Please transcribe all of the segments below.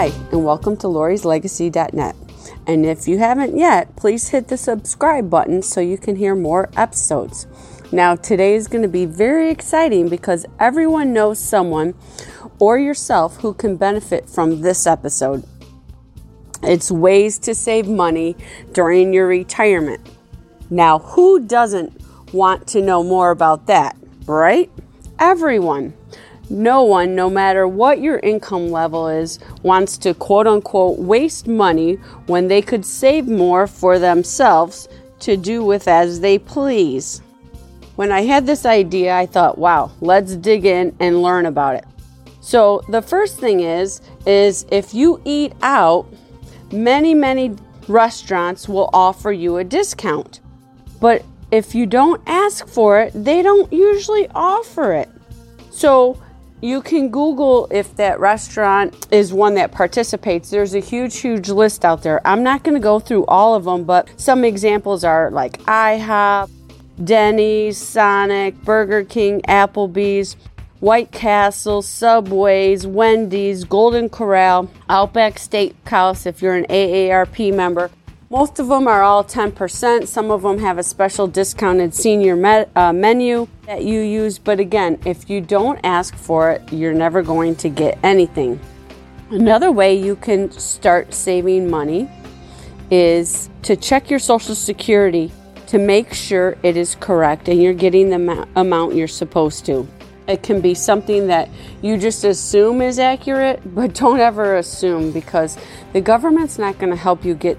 Hi, and welcome to Lori's Legacy.net. And if you haven't yet, please hit the subscribe button so you can hear more episodes. Now, today is going to be very exciting because everyone knows someone or yourself who can benefit from this episode. It's ways to save money during your retirement. Now, who doesn't want to know more about that, right? Everyone. No one, no matter what your income level is, wants to quote-unquote waste money when they could save more for themselves to do with as they please. When I had this idea, I thought, wow, let's dig in and learn about it. So the first thing is if you eat out, many restaurants will offer you a discount. But if you don't ask for it, they don't usually offer it. So you can Google if that restaurant is one that participates. There's a huge list out there. I'm not going to go through all of them, but some examples are like IHOP, Denny's, Sonic, Burger King, Applebee's, White Castle, Subway's, Wendy's, Golden Corral, Outback Steakhouse if you're an AARP member. Most of them are all 10%. Some of them have a special discounted senior menu that you use. But again, if you don't ask for it, you're never going to get anything. Another way you can start saving money is to check your Social Security to make sure it is correct and you're getting the amount you're supposed to. It can be something that you just assume is accurate, but don't ever assume because the government's not going to help you get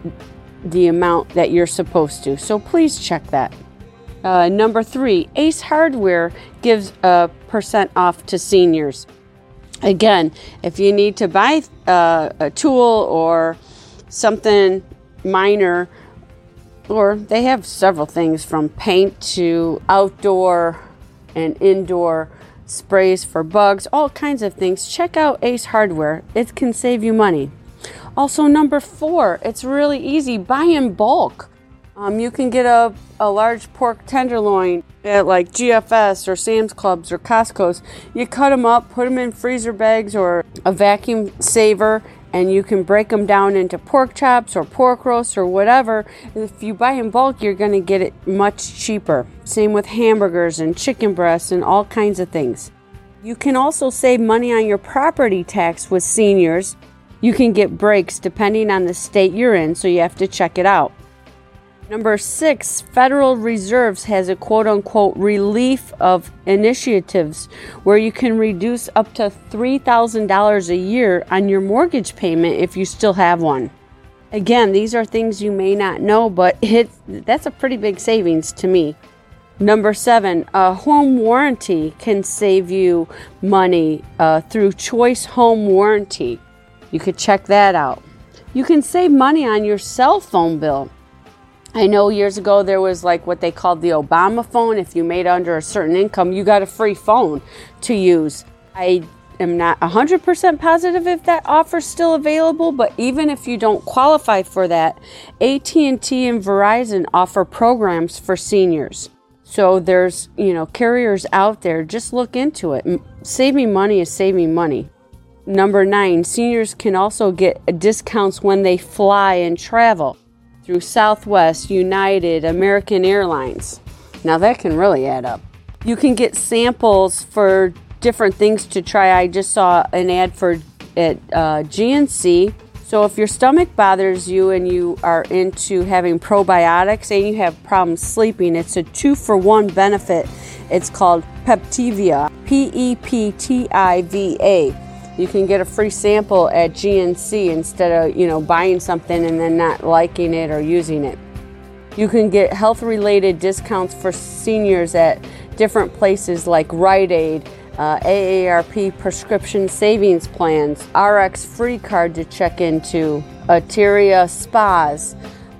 the amount that you're supposed to. So please check that. Number 3, Ace Hardware gives a % off to seniors. Again, if you need to buy a tool or something minor, or they have several things from paint to outdoor and indoor sprays for bugs, all kinds of things. Check out Ace Hardware. It can save you money. Also, number 4, it's really easy. Buy in bulk. You can get a large pork tenderloin at like GFS or Sam's Clubs or Costco's. You cut them up, put them in freezer bags or a vacuum saver, and you can break them down into pork chops or pork roasts or whatever. If you buy in bulk, you're going to get it much cheaper. Same with hamburgers and chicken breasts and all kinds of things. You can also save money on your property tax with seniors. You can get breaks depending on the state you're in, so you have to check it out. Number 6, Federal Reserve has a quote-unquote relief of initiatives where you can reduce up to $3,000 a year on your mortgage payment if you still have one. Again, these are things you may not know, but that's a pretty big savings to me. Number 7, a home warranty can save you money through Choice Home Warranty. You could check that out. You can save money on your cell phone bill. I know years ago there was like what they called the Obama phone. If you made under a certain income, you got a free phone to use. I am not 100% positive if that offer's still available, but even if you don't qualify for that, AT&T and Verizon offer programs for seniors. So there's, carriers out there. Just look into it. Saving money is saving money. Number 9, seniors can also get discounts when they fly and travel through Southwest, United, American Airlines. Now that can really add up. You can get samples for different things to try. I just saw an ad at GNC. So if your stomach bothers you and you are into having probiotics and you have problems sleeping, it's a 2-for-1 benefit. It's called Peptivia, P-E-P-T-I-V-A. You can get a free sample at GNC instead of, buying something and then not liking it or using it. You can get health-related discounts for seniors at different places like Rite Aid, AARP prescription savings plans, RX free card to check into, Atria spas.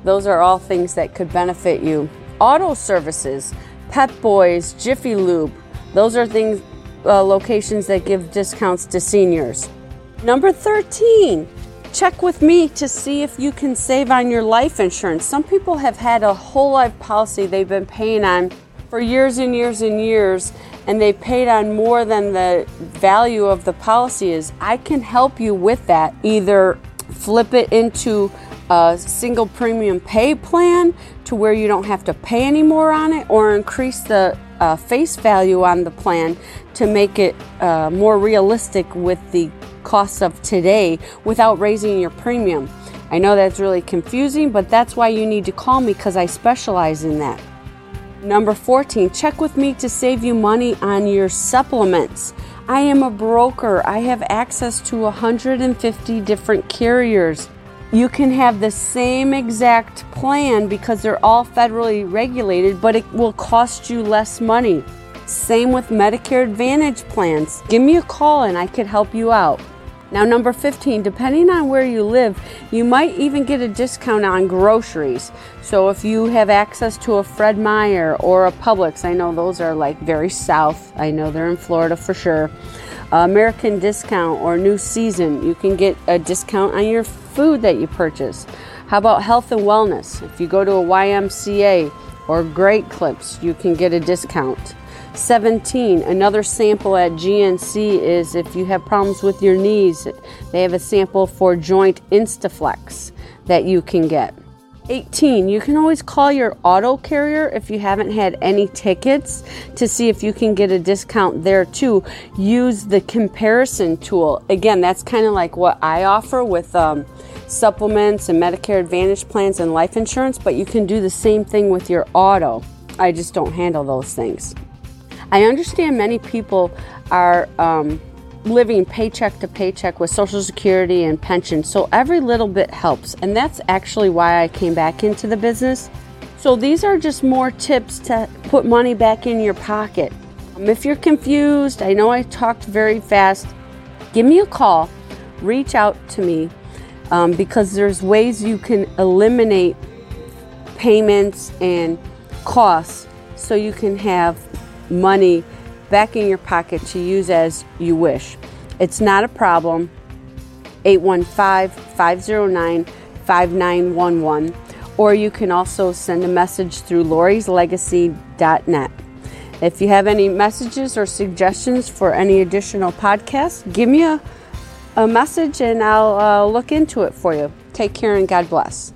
Those are all things that could benefit you. Auto services, Pet Boys, Jiffy Lube. Those are things. Locations that give discounts to seniors. Number 13, check with me to see if you can save on your life insurance. Some people have had a whole life policy they've been paying on for years and years and years, and they paid on more than the value of the policy is, I can help you with that. Either flip it into a single premium pay plan to where you don't have to pay any more on it, or increase the face value on the plan to make it more realistic with the costs of today without raising your premium. I know that's really confusing, but that's why you need to call me, because I specialize in that. Number 14, check with me to save you money on your supplements. I am a broker. I have access to 150 different carriers. You can have the same exact plan because they're all federally regulated, but it will cost you less money. Same with Medicare Advantage plans. Give me a call and I could help you out. Now, number 15, depending on where you live, you might even get a discount on groceries. So if you have access to a Fred Meyer or a Publix, I know those are like very south. I know they're in Florida for sure. American Discount or New Season, you can get a discount on your food that you purchase. How about health and wellness? If you go to a YMCA or Great Clips, you can get a discount. 17, another sample at GNC is if you have problems with your knees, they have a sample for Joint Instaflex that you can get. 18, you can always call your auto carrier if you haven't had any tickets to see if you can get a discount there too. Use the comparison tool. Again, that's kind of like what I offer with supplements and Medicare Advantage plans and life insurance, but you can do the same thing with your auto. I just don't handle those things. I understand many people are living paycheck to paycheck with Social Security and pension, so every little bit helps, and that's actually why I came back into the business. So these are just more tips to put money back in your pocket. If you're confused, I know I talked very fast, give me a call, reach out to me, because there's ways you can eliminate payments and costs so you can have money back in your pocket to use as you wish. It's not a problem. 815-509-5911, or you can also send a message through Lori's Legacy.net. If you have any messages or suggestions for any additional podcasts, give me a message and I'll look into it for you. Take care and God bless.